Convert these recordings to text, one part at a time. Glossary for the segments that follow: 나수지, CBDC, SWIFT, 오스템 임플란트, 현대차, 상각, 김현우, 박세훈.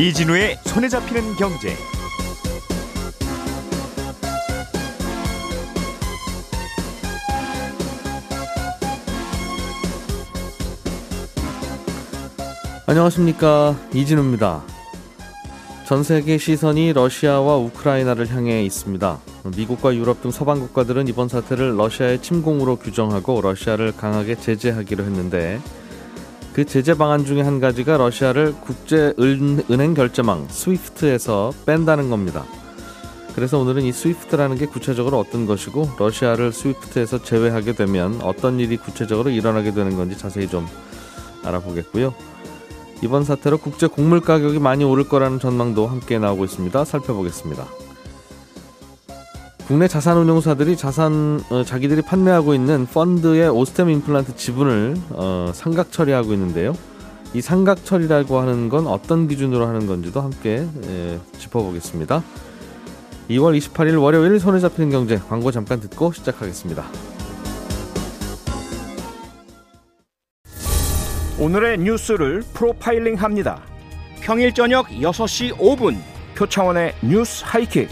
이진우의 손에 잡히는 경제. 안녕하십니까, 이진우입니다. 전 세계 시선이 러시아와 우크라이나를 향해 있습니다. 미국과 유럽 등 서방 국가들은 이번 사태를 러시아의 침공으로 규정하고 러시아를 강하게 제재하기로 했는데, 그 제재 방안 중에 한 가지가 러시아를 국제 은행 결제망 스위프트에서 뺀다는 겁니다. 그래서 오늘은 이 스위프트라는 게 구체적으로 어떤 것이고, 러시아를 스위프트에서 제외하게 되면 어떤 일이 구체적으로 일어나게 되는 건지 자세히 좀 알아보겠고요. 이번 사태로 국제 곡물 가격이 많이 오를 거라는 전망도 함께 나오고 있습니다. 살펴보겠습니다. 국내 자산운용사들이 자기들이 판매하고 있는 펀드의 오스템 임플란트 지분을 상각 처리하고 있는데요. 이 상각 처리라고 하는 건 어떤 기준으로 하는 건지도 함께 짚어보겠습니다. 2월 28일 월요일 손에 잡히는 경제, 광고 잠깐 듣고 시작하겠습니다. 오늘의 뉴스를 프로파일링합니다. 평일 저녁 6시 5분 표창원의 뉴스 하이킥.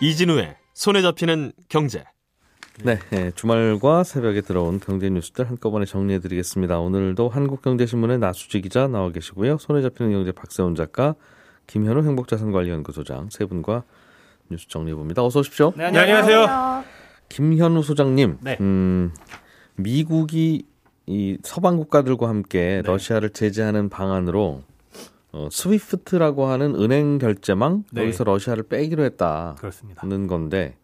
이진우의 손에 잡히는 경제. 네, 주말과 새벽에 들어온 경제 뉴스들 한꺼번에 정리해드리겠습니다. 오늘도 한국경제신문의 나수지 기자 나와 계시고요. 손에 잡히는 경제 박세훈 작가, 김현우 행복자산관리연구소장 세 분과 뉴스 정리해봅니다. 어서 오십시오. 네, 안녕하세요. 김현우 소장님, 네. 미국이 이 서방 국가들과 함께, 네, 러시아를 제재하는 방안으로 스위프트라고 하는 은행 결제망, 네, 여기서 러시아를 빼기로 했다는, 그렇습니다, 건데,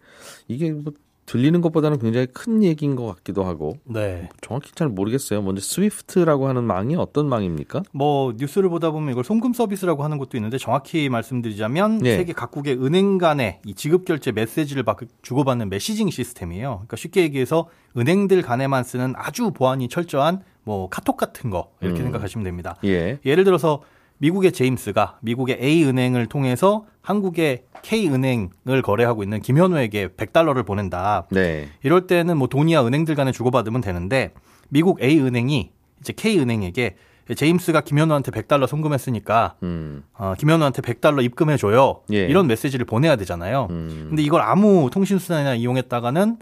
이게 뭐 들리는 것보다는 굉장히 큰 얘기인 것 같기도 하고, 네, 정확히 잘 모르겠어요. 먼저 스위프트라고 하는 망이 어떤 망입니까? 뭐 뉴스를 보다 보면 이걸 송금 서비스라고 하는 것도 있는데, 정확히 말씀드리자면, 네, 세계 각국의 은행 간의 이 지급 결제 메시지를 주고받는 메시징 시스템이에요. 그러니까 쉽게 얘기해서 은행들 간에만 쓰는 아주 보안이 철저한 뭐 카톡 같은 거, 이렇게 생각하시면 됩니다. 예. 예를 들어서 미국의 제임스가 미국의 A은행을 통해서 한국의 K은행을 거래하고 있는 김현우에게 $100를 보낸다. 네. 이럴 때는 뭐 돈이야 은행들 간에 주고받으면 되는데, 미국 A은행이 이제 K은행에게 제임스가 김현우한테 $100 송금했으니까 김현우한테 $100 입금해줘요. 예. 이런 메시지를 보내야 되잖아요. 근데 이걸 아무 통신수단이나 이용했다가는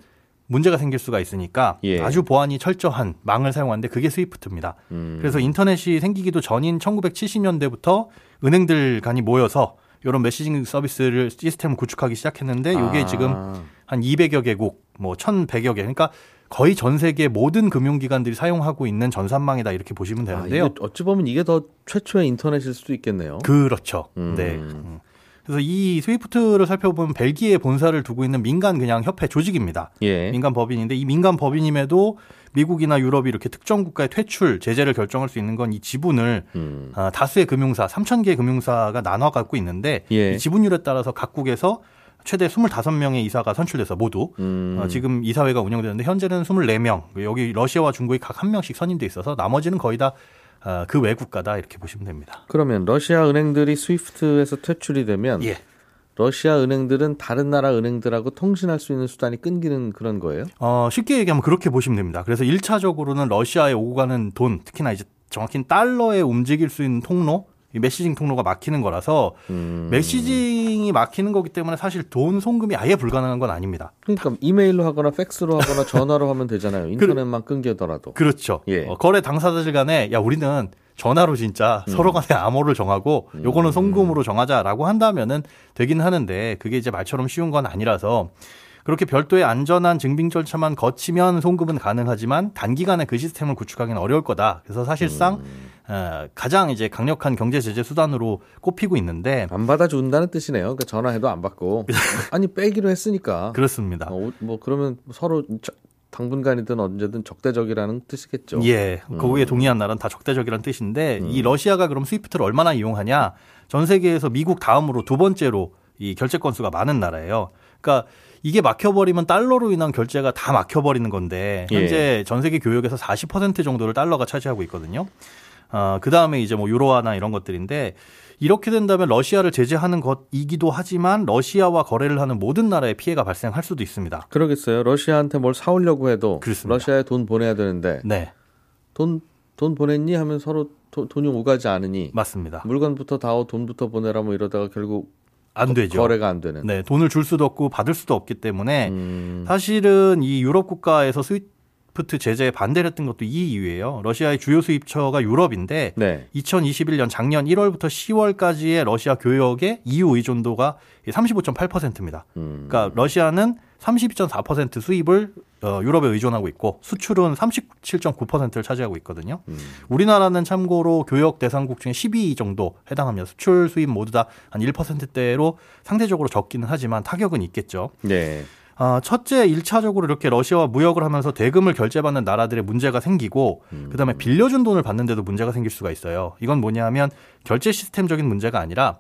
문제가 생길 수가 있으니까, 예, 아주 보안이 철저한 망을 사용하는데, 그게 스위프트입니다. 그래서 인터넷이 생기기도 전인 1970년대부터 은행들 간이 모여서 이런 메시징 서비스를 시스템을 구축하기 시작했는데, 이게 지금 한 200여 개국, 뭐 1,100여 개, 그러니까 거의 전 세계 모든 금융기관들이 사용하고 있는 전산망이다, 이렇게 보시면 되는데요. 어찌 보면 이게 더 최초의 인터넷일 수도 있겠네요. 그렇죠. 네. 그래서 이 스위프트를 살펴보면 벨기에 본사를 두고 있는 민간 그냥 협회 조직입니다. 예. 민간 법인인데, 이 민간 법인임에도 미국이나 유럽이 이렇게 특정 국가의 퇴출 제재를 결정할 수 있는 건 이 지분을 다수의 금융사, 3,000개의 금융사가 나눠 갖고 있는데, 예, 이 지분율에 따라서 각국에서 최대 25명의 이사가 선출돼서 모두 지금 이사회가 운영되는데, 현재는 24명, 여기 러시아와 중국이 각 1명씩 선임돼 있어서 나머지는 거의 다 그 외국가다, 이렇게 보시면 됩니다. 그러면 러시아 은행들이 스위프트에서 퇴출이 되면, 예, 러시아 은행들은 다른 나라 은행들하고 통신할 수 있는 수단이 끊기는 그런 거예요? 쉽게 얘기하면 그렇게 보시면 됩니다. 그래서 1차적으로는 러시아에 오고 가는 돈, 특히나 이제 정확히는 달러에 움직일 수 있는 통로, 이 메시징 통로가 막히는 거라서 메시징이 막히는 거기 때문에 사실 돈 송금이 아예 불가능한 건 아닙니다. 그러니까 이메일로 하거나 팩스로 하거나 전화로 하면 되잖아요. 인터넷만 끊기더라도. 그렇죠. 예. 거래 당사자들 간에, 야, 우리는 전화로 진짜 서로 간에 암호를 정하고 요거는 송금으로 정하자라고 한다면은 되긴 하는데, 그게 이제 말처럼 쉬운 건 아니라서, 그렇게 별도의 안전한 증빙 절차만 거치면 송금은 가능하지만 단기간에 그 시스템을 구축하기는 어려울 거다. 그래서 사실상 가장 이제 강력한 경제 제재 수단으로 꼽히고 있는데, 안 받아준다는 뜻이네요. 그러니까 전화해도 안 받고 아니 빼기로 했으니까. 그렇습니다. 뭐 그러면 서로 당분간이든 언제든 적대적이라는 뜻이겠죠. 예, 거기에 동의한 나라는 다 적대적이라는 뜻인데, 이 러시아가 그럼 스위프트를 얼마나 이용하냐? 전 세계에서 미국 다음으로 2번째로 이 결제 건수가 많은 나라예요. 그러니까 이게 막혀버리면 달러로 인한 결제가 다 막혀버리는 건데, 현재, 예, 전 세계 교역에서 40% 정도를 달러가 차지하고 있거든요. 그 다음에 이제 뭐 유로화나 이런 것들인데, 이렇게 된다면 러시아를 제재하는 것이기도 하지만 러시아와 거래를 하는 모든 나라에 피해가 발생할 수도 있습니다. 그러겠어요. 러시아한테 뭘 사오려고 해도 그렇습니다. 러시아에 돈 보내야 되는데 네. 돈 보냈니 하면 서로 돈이 오가지 않으니 맞습니다. 물건부터 다오 돈부터 보내라 뭐 이러다가 결국 안 되죠. 거래가 안 되는. 네, 돈을 줄 수도 없고 받을 수도 없기 때문에 사실은 이 유럽 국가에서 스위프트 제재에 반대를 했던 것도 이 이유예요. 러시아의 주요 수입처가 유럽인데 네. 2021년 작년 1월부터 10월까지의 러시아 교역의 EU 의존도가 35.8%입니다. 그러니까 러시아는 32.4% 수입을 유럽에 의존하고 있고 수출은 37.9%를 차지하고 있거든요. 우리나라는 참고로 교역 대상국 중에 12위 정도 해당합니다. 수출, 수입 모두 다 한 1%대로 상대적으로 적기는 하지만 타격은 있겠죠. 네. 첫째, 1차적으로 이렇게 러시아와 무역을 하면서 대금을 결제받는 나라들의 문제가 생기고 그다음에 빌려준 돈을 받는데도 문제가 생길 수가 있어요. 이건 뭐냐 하면 결제 시스템적인 문제가 아니라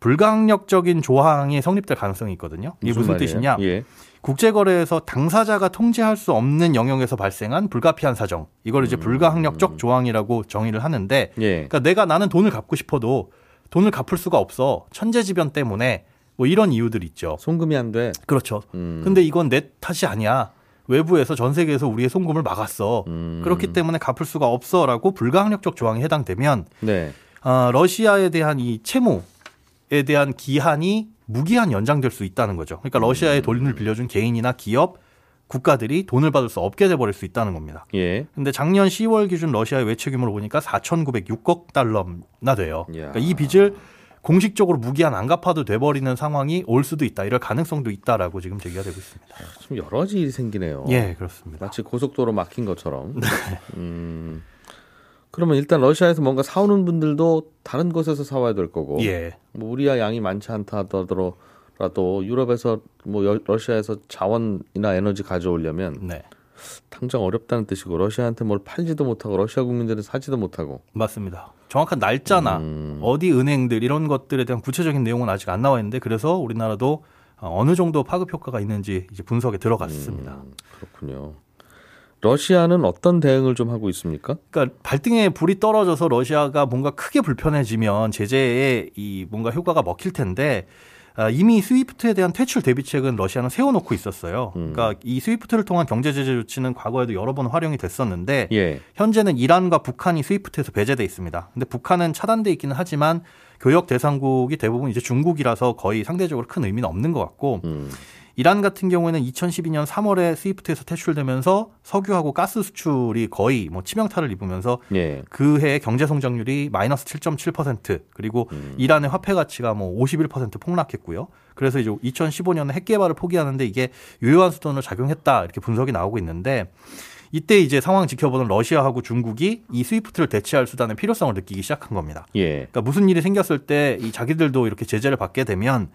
불강력적인 조항이 성립될 가능성이 있거든요. 이게 무슨 뜻이냐. 예. 국제거래에서 당사자가 통제할 수 없는 영역에서 발생한 불가피한 사정. 이걸 이제 불가항력적 조항이라고 정의를 하는데 예. 그러니까 나는 돈을 갚고 싶어도 돈을 갚을 수가 없어. 천재지변 때문에 뭐 이런 이유들 있죠. 송금이 안 돼. 그렇죠. 근데 이건 내 탓이 아니야. 외부에서 전 세계에서 우리의 송금을 막았어. 그렇기 때문에 갚을 수가 없어라고 불가항력적 조항에 해당되면 네. 러시아에 대한 이 채무 에 대한 기한이 무기한 연장될 수 있다는 거죠. 그러니까 러시아에 돈을 빌려준 개인이나 기업, 국가들이 돈을 받을 수 없게 돼버릴 수 있다는 겁니다. 예. 근데 작년 10월 기준 러시아의 외채 규모로 보니까 4,906억 달러나 돼요. 그러니까 이 빚을 공식적으로 무기한 안 갚아도 돼버리는 상황이 올 수도 있다. 이럴 가능성도 있다라고 지금 제기가 되고 있습니다. 좀 여러 가지 일이 생기네요. 예, 그렇습니다. 마치 고속도로 막힌 것처럼. 네. 그러면 일단 러시아에서 뭔가 사오는 분들도 다른 곳에서 사와야 될 거고, 예. 뭐 우리야 양이 많지 않다 하더라도 유럽에서 뭐 러시아에서 자원이나 에너지 가져오려면 네. 당장 어렵다는 뜻이고 러시아한테 뭘 팔지도 못하고 러시아 국민들은 사지도 못하고 맞습니다. 정확한 날짜나 어디 은행들 이런 것들에 대한 구체적인 내용은 아직 안 나와 있는데 그래서 우리나라도 어느 정도 파급 효과가 있는지 이제 분석에 들어갔습니다. 그렇군요. 러시아는 어떤 대응을 좀 하고 있습니까? 그러니까 발등에 불이 떨어져서 러시아가 뭔가 크게 불편해지면 제재에 이 뭔가 효과가 먹힐 텐데 이미 스위프트에 대한 퇴출 대비책은 러시아는 세워놓고 있었어요. 그러니까 이 스위프트를 통한 경제 제재 조치는 과거에도 여러 번 활용이 됐었는데 예. 현재는 이란과 북한이 스위프트에서 배제돼 있습니다. 근데 북한은 차단돼 있기는 하지만 교역 대상국이 대부분 이제 중국이라서 거의 상대적으로 큰 의미는 없는 것 같고. 이란 같은 경우에는 2012년 3월에 스위프트에서 퇴출되면서 석유하고 가스 수출이 거의 뭐 치명타를 입으면서 예. 그 해의 경제 성장률이 마이너스 7.7% 그리고 이란의 화폐 가치가 뭐 51% 폭락했고요. 그래서 이제 2015년에 핵 개발을 포기하는데 이게 유효한 수단으로 작용했다 이렇게 분석이 나오고 있는데 이때 이제 상황 지켜보던 러시아하고 중국이 이 스위프트를 대체할 수단의 필요성을 느끼기 시작한 겁니다. 예. 그러니까 무슨 일이 생겼을 때 이 자기들도 이렇게 제재를 받게 되면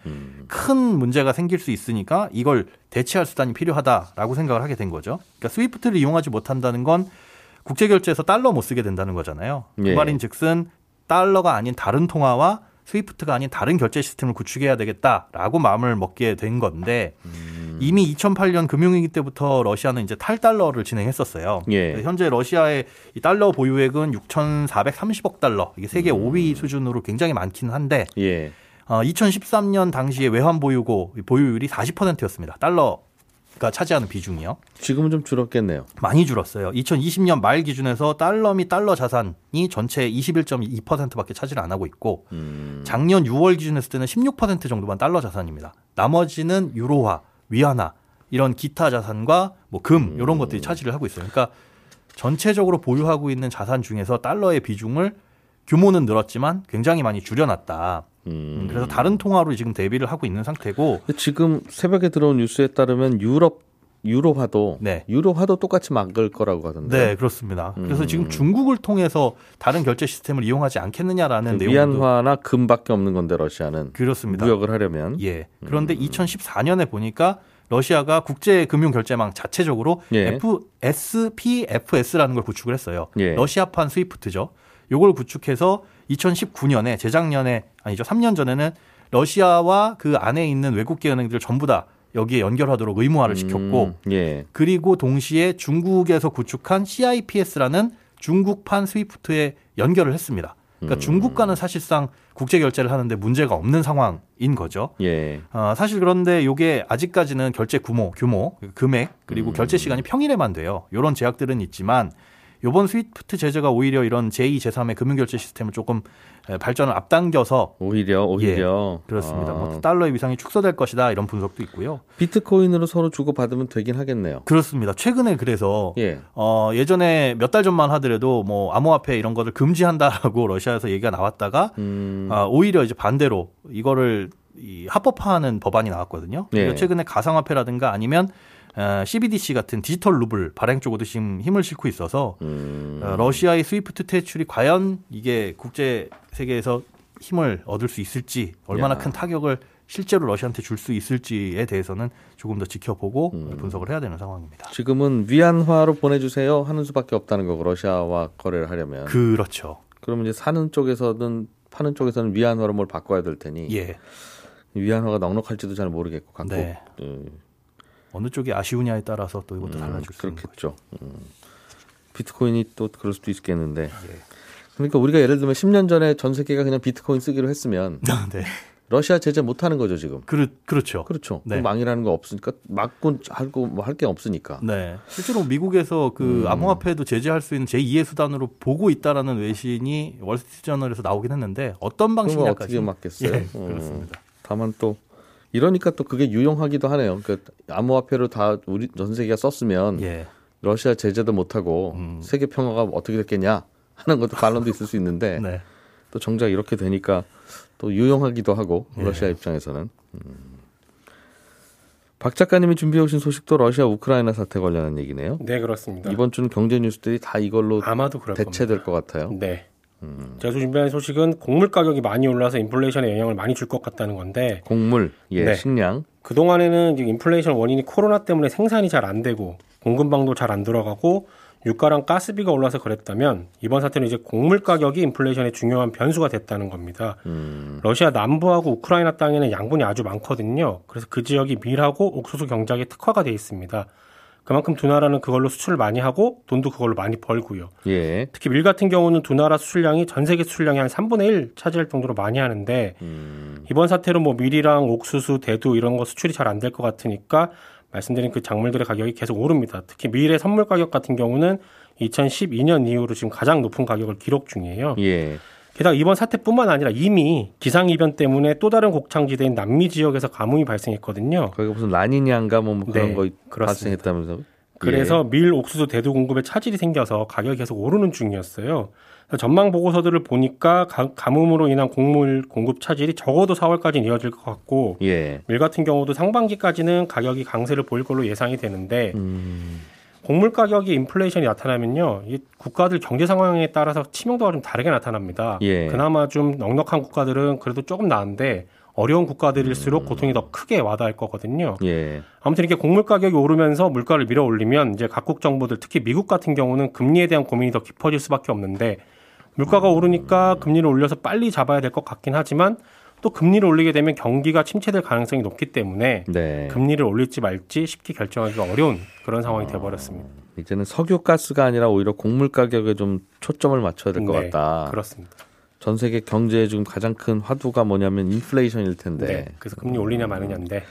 큰 문제가 생길 수 있으니까 이걸 대체할 수단이 필요하다라고 생각을 하게 된 거죠. 그러니까 스위프트를 이용하지 못한다는 건 국제결제에서 달러 못 쓰게 된다는 거잖아요. 그 예. 말인 즉슨 달러가 아닌 다른 통화와 스위프트가 아닌 다른 결제 시스템을 구축해야 되겠다라고 마음을 먹게 된 건데 이미 2008년 금융위기 때부터 러시아는 이제 탈달러를 진행했었어요. 예. 현재 러시아의 이 달러 보유액은 6,430억 달러. 이게 세계 5위 수준으로 굉장히 많기는 한데 예. 2013년 당시에 외환 보유율이 40%였습니다. 달러가 차지하는 비중이요. 지금은 좀 줄었겠네요. 많이 줄었어요. 2020년 말 기준에서 달러 및 달러 자산이 전체 21.2%밖에 차지를 안 하고 있고 작년 6월 기준했을 때는 16% 정도만 달러 자산입니다. 나머지는 유로화. 위안화 이런 기타 자산과 뭐 금 이런 것들이 차지를 하고 있어요. 그러니까 전체적으로 보유하고 있는 자산 중에서 달러의 비중을 규모는 늘었지만 굉장히 많이 줄여놨다. 그래서 다른 통화로 지금 대비를 하고 있는 상태고 지금 새벽에 들어온 뉴스에 따르면 유로화도 네. 유로화도 똑같이 막을 거라고 하던데. 네, 그렇습니다. 그래서 지금 중국을 통해서 다른 결제 시스템을 이용하지 않겠느냐라는 그 내용도. 위안화나 금밖에 없는 건데 러시아는. 그렇습니다. 무역을 하려면. 예. 그런데 2014년에 보니까 러시아가 국제 금융 결제망 자체적으로 예. SPFS라는 걸 구축을 했어요. 예. 러시아판 스위프트죠. 요걸 구축해서 2019년에 재작년에 아니죠. 3년 전에는 러시아와 그 안에 있는 외국계 은행들 전부 다 여기에 연결하도록 의무화를 시켰고 예. 그리고 동시에 중국에서 구축한 CIPS라는 중국판 스위프트에 연결을 했습니다. 그러니까 중국과는 사실상 국제 결제를 하는데 문제가 없는 상황인 거죠. 예. 사실 그런데 이게 아직까지는 결제 규모, 금액 그리고 결제 시간이 평일에만 돼요. 이런 제약들은 있지만 이번 스위프트 제재가 오히려 이런 제2, 제3의 금융결제 시스템을 조금 발전을 앞당겨서 오히려 예, 그렇습니다. 아. 뭐 달러의 위상이 축소될 것이다 이런 분석도 있고요. 비트코인으로 서로 주고받으면 되긴 하겠네요. 그렇습니다. 최근에 그래서 예. 예전에 몇 달 전만 하더라도 뭐 암호화폐 이런 것을 금지한다라고 러시아에서 얘기가 나왔다가 오히려 이제 반대로 이거를 합법화하는 법안이 나왔거든요. 예. 최근에 가상화폐라든가 아니면 CBDC 같은 디지털 루블 발행 쪽으로도 지금 힘을 싣고 있어서 러시아의 스위프트 퇴출이 과연 이게 국제 세계에서 힘을 얻을 수 있을지 얼마나 큰 타격을 실제로 러시아한테 줄 수 있을지에 대해서는 조금 더 지켜보고 분석을 해야 되는 상황입니다. 지금은 위안화로 보내주세요 하는 수밖에 없다는 거고 러시아와 거래를 하려면. 그렇죠. 그러면 이제 사는 쪽에서든 파는 쪽에서는 위안화로 뭘 바꿔야 될 테니 예. 위안화가 넉넉할지도 잘 모르겠고 각국. 네. 어느 쪽이 아쉬우냐에 따라서 또 이것도 달라질 수 있는 거죠. 비트코인이 또 그럴 수도 있겠는데. 예. 그러니까 우리가 예를 들면 10년 전에 전 세계가 그냥 비트코인 쓰기로 했으면 네. 러시아 제재 못 하는 거죠 지금. 그렇죠. 네. 망이라는 거 없으니까 막고 하고 뭐 할 게 없으니까. 네. 실제로 미국에서 그 암호화폐도 제재할 수 있는 제2의 수단으로 보고 있다라는 외신이 월스트리트저널에서 나오긴 했는데 어떤 방식이냐까지. 어떻게 막겠어요? 예, 그렇습니다. 다만 또. 이러니까 또 그게 유용하기도 하네요. 그러니까 암호화폐로 다 우리 전 세계가 썼으면 예. 러시아 제재도 못하고 세계 평화가 어떻게 됐겠냐 하는 것도 반론도 있을 수 있는데 네. 또 정작 이렇게 되니까 또 유용하기도 하고 예. 러시아 입장에서는. 박 작가님이 준비해 오신 소식도 러시아 우크라이나 사태 관련한 얘기네요. 네, 그렇습니다. 이번 주는 경제 뉴스들이 다 이걸로 아마도 대체될 것 같아요. 네. 제가 준비한 소식은 곡물 가격이 많이 올라서 인플레이션에 영향을 많이 줄 것 같다는 건데 곡물, 예, 네. 식량 그동안에는 인플레이션 원인이 코로나 때문에 생산이 잘 안 되고 공급망도 잘 안 들어가고 유가랑 가스비가 올라서 그랬다면 이번 사태는 이제 곡물 가격이 인플레이션의 중요한 변수가 됐다는 겁니다. 러시아 남부하고 우크라이나 땅에는 양분이 아주 많거든요. 그래서 그 지역이 밀하고 옥수수 경작에 특화가 돼 있습니다. 그만큼 두 나라는 그걸로 수출을 많이 하고 돈도 그걸로 많이 벌고요. 예. 특히 밀 같은 경우는 두 나라 수출량이 전 세계 수출량의 한 3분의 1 차지할 정도로 많이 하는데 이번 사태로 뭐 밀이랑 옥수수, 대두 이런 거 수출이 잘 안 될 것 같으니까 말씀드린 그 작물들의 가격이 계속 오릅니다. 특히 밀의 선물 가격 같은 경우는 2012년 이후로 지금 가장 높은 가격을 기록 중이에요. 예. 게다가 이번 사태뿐만 아니라 이미 기상이변 때문에 또 다른 곡창지대인 남미 지역에서 가뭄이 발생했거든요. 거기가 무슨 라니냐인가 뭐 그런 네, 거 그렇습니다. 발생했다면서. 그래서 예. 밀, 옥수수, 대두 공급에 차질이 생겨서 가격이 계속 오르는 중이었어요. 전망 보고서들을 보니까 가뭄으로 인한 곡물 공급 차질이 적어도 4월까지는 이어질 것 같고 예. 밀 같은 경우도 상반기까지는 가격이 강세를 보일 걸로 예상이 되는데 곡물 가격이 인플레이션이 나타나면요. 이 국가들 경제 상황에 따라서 치명도가 좀 다르게 나타납니다. 예. 그나마 좀 넉넉한 국가들은 그래도 조금 나은데 어려운 국가들일수록 고통이 더 크게 와닿을 거거든요. 예. 아무튼 이렇게 곡물 가격이 오르면서 물가를 밀어올리면 이제 각국 정부들 특히 미국 같은 경우는 금리에 대한 고민이 더 깊어질 수밖에 없는데 물가가 오르니까 금리를 올려서 빨리 잡아야 될 것 같긴 하지만 또 금리를 올리게 되면 경기가 침체될 가능성이 높기 때문에 네. 금리를 올릴지 말지 쉽게 결정하기가 어려운 그런 상황이 되어버렸습니다. 이제는 석유가스가 아니라 오히려 곡물 가격에 좀 초점을 맞춰야 될 것 네, 같다. 그렇습니다. 전 세계 경제에 지금 가장 큰 화두가 뭐냐면 인플레이션일 텐데. 네, 그래서 금리 올리냐 마느냐인데.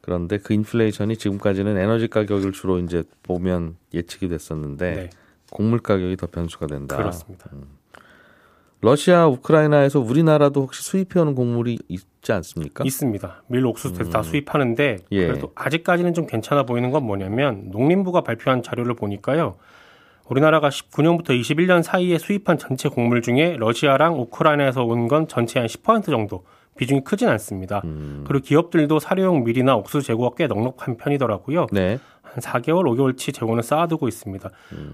그런데 그 인플레이션이 지금까지는 에너지 가격을 주로 이제 보면 예측이 됐었는데 네. 곡물 가격이 더 변수가 된다. 그렇습니다. 러시아, 우크라이나에서 우리나라도 혹시 수입해오는 곡물이 있지 않습니까? 있습니다. 밀, 옥수수 다 수입하는데 예. 그래도 아직까지는 좀 괜찮아 보이는 건 뭐냐면 농림부가 발표한 자료를 보니까요. 우리나라가 19년부터 21년 사이에 수입한 전체 곡물 중에 러시아랑 우크라이나에서 온 건 전체 한 10% 정도 비중이 크진 않습니다. 그리고 기업들도 사료용 밀이나 옥수수 재고가 꽤 넉넉한 편이더라고요. 네. 한 4개월, 5개월치 재고는 쌓아두고 있습니다.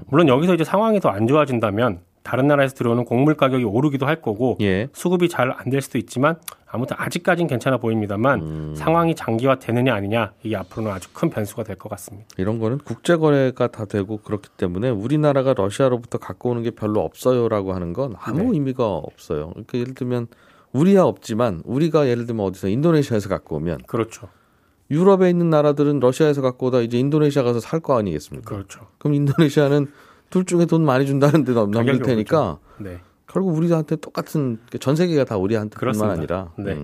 물론 여기서 이제 상황이 더 안 좋아진다면 다른 나라에서 들어오는 곡물 가격이 오르기도 할 거고 예. 수급이 잘 안 될 수도 있지만 아무튼 아직까지는 괜찮아 보입니다만 상황이 장기화되느냐 아니냐 이게 앞으로는 아주 큰 변수가 될 것 같습니다. 이런 거는 국제 거래가 다 되고 그렇기 때문에 우리나라가 러시아로부터 갖고 오는 게 별로 없어요라고 하는 건 아무 네. 의미가 없어요. 그러니까 예를 들면 우리야 없지만 우리가 예를 들면 어디서 인도네시아에서 갖고 오면 그렇죠. 유럽에 있는 나라들은 러시아에서 갖고 오다 이제 인도네시아 가서 살 거 아니겠습니까? 그렇죠. 그럼 인도네시아는 둘 중에 돈 많이 준다는 데도 남길 테니까 네. 결국 우리한테 똑같은 전 세계가 다 우리한테 뿐만 아니라 네.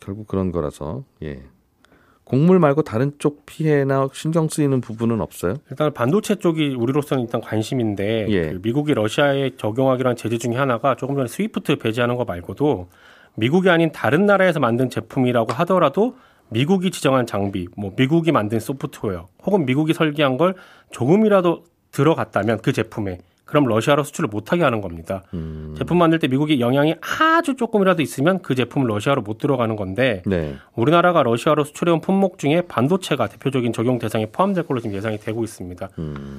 결국 그런 거라서 예. 곡물 말고 다른 쪽 피해나 신경 쓰이는 부분은 없어요? 일단 반도체 쪽이 우리로서는 일단 관심인데 예. 그 미국이 러시아에 적용하기로 한 제재 중에 하나가 조금 전에 스위프트 배제하는 거 말고도 미국이 아닌 다른 나라에서 만든 제품이라고 하더라도 미국이 지정한 장비, 뭐 미국이 만든 소프트웨어 혹은 미국이 설계한 걸 조금이라도 들어갔다면 그 제품에 그럼 러시아로 수출을 못하게 하는 겁니다. 제품 만들 때 미국이 영향이 아주 조금이라도 있으면 그 제품을 러시아로 못 들어가는 건데 네. 우리나라가 러시아로 수출해온 품목 중에 반도체가 대표적인 적용 대상에 포함될 걸로 지금 예상이 되고 있습니다.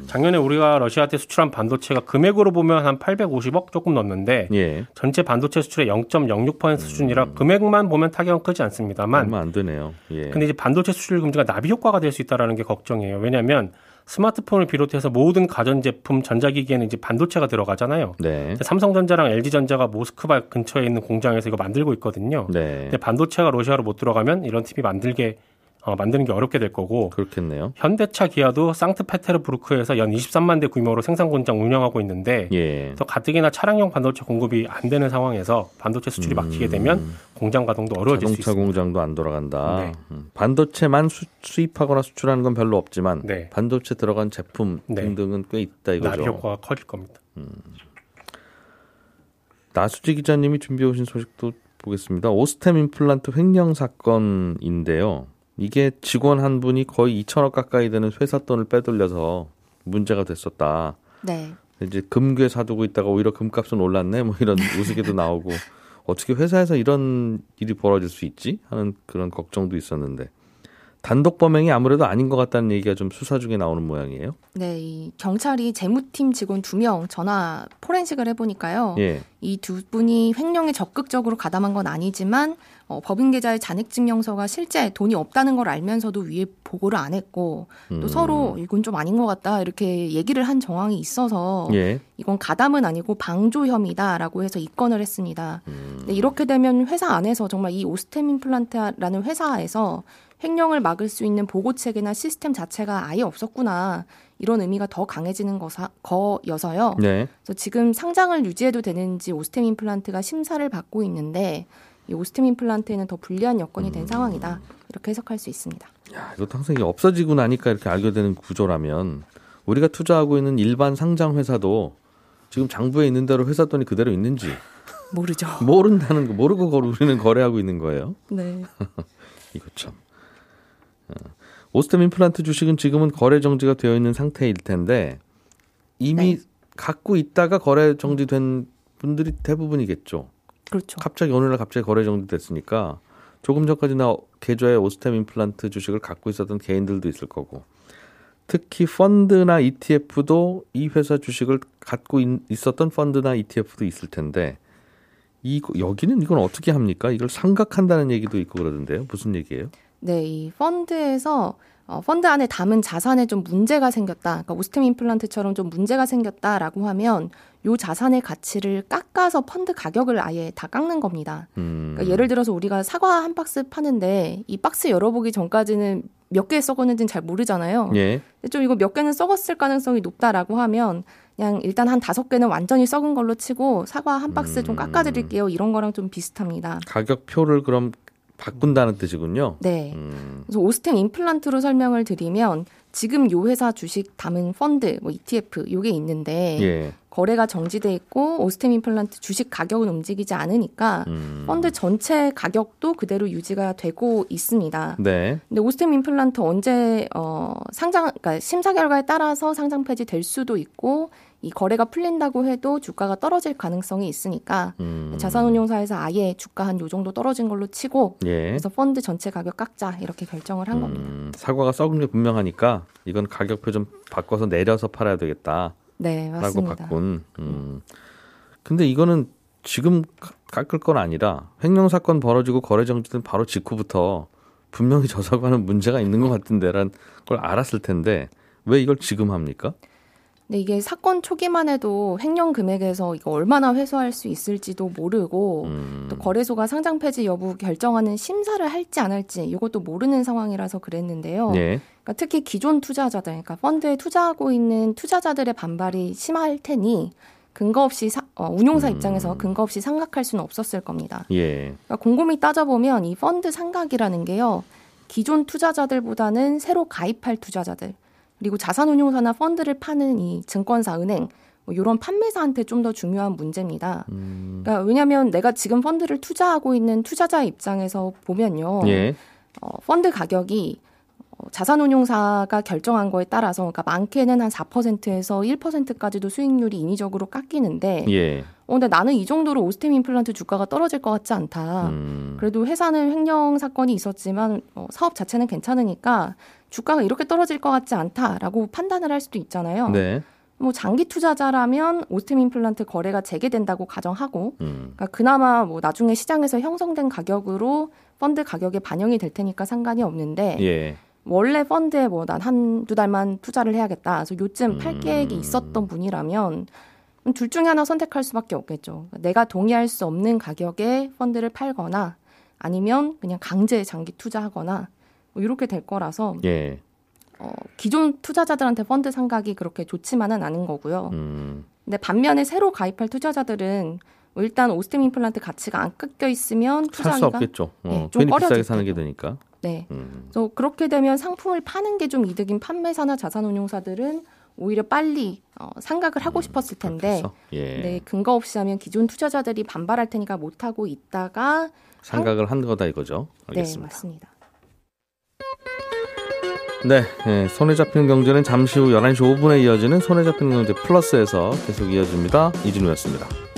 작년에 우리가 러시아한테 수출한 반도체가 금액으로 보면 한 850억 조금 넘는데 예. 전체 반도체 수출의 0.06% 수준이라 금액만 보면 타격은 크지 않습니다만 얼마 안 되네요. 예. 근데 이제 반도체 수출 금지가 나비 효과가 될 수 있다는 게 걱정이에요. 왜냐하면 스마트폰을 비롯해서 모든 가전제품, 전자기기에는 이제 반도체가 들어가잖아요. 네. 삼성전자랑 LG전자가 모스크바 근처에 있는 공장에서 이거 만들고 있거든요. 네. 근데 반도체가 러시아로 못 들어가면 이런 TV 만드는 게 어렵게 될 거고. 그렇겠네요. 현대차 기아도 상트페테르부르크에서 연 23만 대 규모로 생산 공장 운영하고 있는데 예. 또 가뜩이나 차량용 반도체 공급이 안 되는 상황에서 반도체 수출이 막히게 되면 공장 가동도 어려워질 수 있습니다. 자동차 공장도 안 돌아간다. 네. 반도체만 수입하거나 수출하는 건 별로 없지만 네. 반도체 들어간 제품 네. 등등은 꽤 있다 이거죠. 나비 효과가 커질 겁니다. 나수지 기자님이 준비해 오신 소식도 보겠습니다. 오스템 임플란트 횡령 사건인데요. 이게 직원 한 분이 거의 2천억 가까이 되는 회사 돈을 빼돌려서 문제가 됐었다. 네. 이제 금괴 사두고 있다가 오히려 금값은 올랐네. 뭐 이런 우스개도 나오고 어떻게 회사에서 이런 일이 벌어질 수 있지 하는 그런 걱정도 있었는데 단독 범행이 아무래도 아닌 것 같다는 얘기가 좀 수사 중에 나오는 모양이에요. 네, 이 경찰이 재무팀 직원 2명 전화 포렌식을 해보니까요. 예. 이 두 분이 횡령에 적극적으로 가담한 건 아니지만 법인계좌의 잔액증명서가 실제 돈이 없다는 걸 알면서도 위에 보고를 안 했고 또 서로 이건 좀 아닌 것 같다 이렇게 얘기를 한 정황이 있어서 예. 이건 가담은 아니고 방조 혐의다라고 해서 입건을 했습니다. 근데 이렇게 되면 회사 안에서 정말 이 오스템 임플란트라는 회사에서 횡령을 막을 수 있는 보고체계나 시스템 자체가 아예 없었구나. 이런 의미가 더 강해지는 거여서요. 네. 그래서 지금 상장을 유지해도 되는지 오스템 임플란트가 심사를 받고 있는데 이 오스템 임플란트에는 더 불리한 여건이 된 상황이다. 이렇게 해석할 수 있습니다. 야, 이것도 항상 없어지고 나니까 이렇게 알게 되는 구조라면 우리가 투자하고 있는 일반 상장 회사도 지금 장부에 있는 대로 회사 돈이 그대로 있는지 모르죠. 모른다는 거 모르고 우리는 거래하고 있는 거예요. 네. 이거 참. 오스템 임플란트 주식은 지금은 거래 정지가 되어 있는 상태일 텐데 이미 네. 갖고 있다가 거래 정지된 분들이 대부분이겠죠. 그렇죠. 갑자기 어느 날 갑자기 거래 정지됐으니까 조금 전까지 나 계좌에 오스템 임플란트 주식을 갖고 있었던 개인들도 있을 거고 특히 펀드나 ETF도 이 회사 주식을 갖고 있었던 펀드나 ETF도 있을 텐데 여기는 이건 어떻게 합니까? 이걸 상각한다는 얘기도 있고 그러던데요. 무슨 얘기예요? 네, 이 펀드에서 펀드 안에 담은 자산에 좀 문제가 생겼다. 그러니까 오스템 임플란트처럼 좀 문제가 생겼다라고 하면 요 자산의 가치를 깎아서 펀드 가격을 아예 다 깎는 겁니다. 그러니까 예를 들어서 우리가 사과 한 박스 파는데 이 박스 열어보기 전까지는 몇 개 썩었는지는 잘 모르잖아요. 예. 근데 좀 이거 몇 개는 썩었을 가능성이 높다라고 하면 그냥 일단 한 5개는 완전히 썩은 걸로 치고 사과 한 박스 좀 깎아드릴게요. 이런 거랑 좀 비슷합니다. 가격표를 그럼 바꾼다는 뜻이군요. 네. 그래서 오스템 임플란트로 설명을 드리면 지금 요 회사 주식 담은 펀드, 뭐 ETF 요게 있는데 예. 거래가 정지돼 있고 오스템 임플란트 주식 가격은 움직이지 않으니까 펀드 전체 가격도 그대로 유지가 되고 있습니다. 네. 근데 오스템 임플란트 언제 상장, 그러니까 심사 결과에 따라서 상장 폐지 될 수도 있고. 이 거래가 풀린다고 해도 주가가 떨어질 가능성이 있으니까 자산운용사에서 아예 주가 한 요 정도 떨어진 걸로 치고 예. 그래서 펀드 전체 가격 깎자 이렇게 결정을 한 겁니다. 사과가 썩은 게 분명하니까 이건 가격표 좀 바꿔서 내려서 팔아야 되겠다. 네, 맞습니다. 라고 바꾼. 근데 이거는 지금 깎을 건 아니라 횡령 사건 벌어지고 거래 정지된 바로 직후부터 분명히 저 사과는 문제가 있는 것 같은데라는 걸 알았을 텐데 왜 이걸 지금 합니까? 근데 이게 사건 초기만 해도 횡령 금액에서 이거 얼마나 회수할 수 있을지도 모르고 또 거래소가 상장 폐지 여부 결정하는 심사를 할지 안 할지 이것도 모르는 상황이라서 그랬는데요. 예. 그러니까 특히 기존 투자자들, 그러니까 펀드에 투자하고 있는 투자자들의 반발이 심할 테니 근거 없이 운용사 입장에서 근거 없이 상각할 수는 없었을 겁니다. 예. 그러니까 곰곰이 따져보면 이 펀드 상각이라는 게요. 기존 투자자들보다는 새로 가입할 투자자들 그리고 자산운용사나 펀드를 파는 이 증권사, 은행 뭐 이런 판매사한테 좀 더 중요한 문제입니다. 그러니까 왜냐하면 내가 지금 펀드를 투자하고 있는 투자자 입장에서 보면요, 예. 펀드 가격이 자산운용사가 결정한 거에 따라서 그러니까 많게는 한 4%에서 1%까지도 수익률이 인위적으로 깎이는데, 예. 근데 나는 이 정도로 오스템 임플란트 주가가 떨어질 것 같지 않다. 그래도 회사는 횡령 사건이 있었지만 사업 자체는 괜찮으니까 주가가 이렇게 떨어질 것 같지 않다라고 판단을 할 수도 있잖아요. 네. 뭐 장기 투자자라면 오스템 임플란트 거래가 재개된다고 가정하고, 그러니까 그나마 뭐 나중에 시장에서 형성된 가격으로 펀드 가격에 반영이 될 테니까 상관이 없는데. 예. 원래 펀드에 뭐 난 한두 달만 투자를 해야겠다. 그래서 요쯤 팔 계획이 있었던 분이라면 둘 중에 하나 선택할 수밖에 없겠죠. 내가 동의할 수 없는 가격에 펀드를 팔거나 아니면 그냥 강제 장기 투자하거나 뭐 이렇게 될 거라서 예. 기존 투자자들한테 펀드 상각이 그렇게 좋지만은 않은 거고요. 근데 반면에 새로 가입할 투자자들은 일단 오스템 임플란트 가치가 안 깎여 있으면 투자하기가 살 수 없겠죠. 네, 좀 어려지게 사는 게 되니까. 네. 그래서 그렇게 되면 상품을 파는 게 좀 이득인 판매사나 자산운용사들은 오히려 빨리 상각을 하고 싶었을 텐데, 예. 네, 근거 없이 하면 기존 투자자들이 반발할 테니까 못 하고 있다가 상각을 한 거다 이거죠. 알겠습니다. 네, 맞습니다. 네, 네, 손에 잡히는 경제는 잠시 후 11시 5분에 이어지는 손에 잡히는 경제 플러스에서 계속 이어집니다. 이진우였습니다.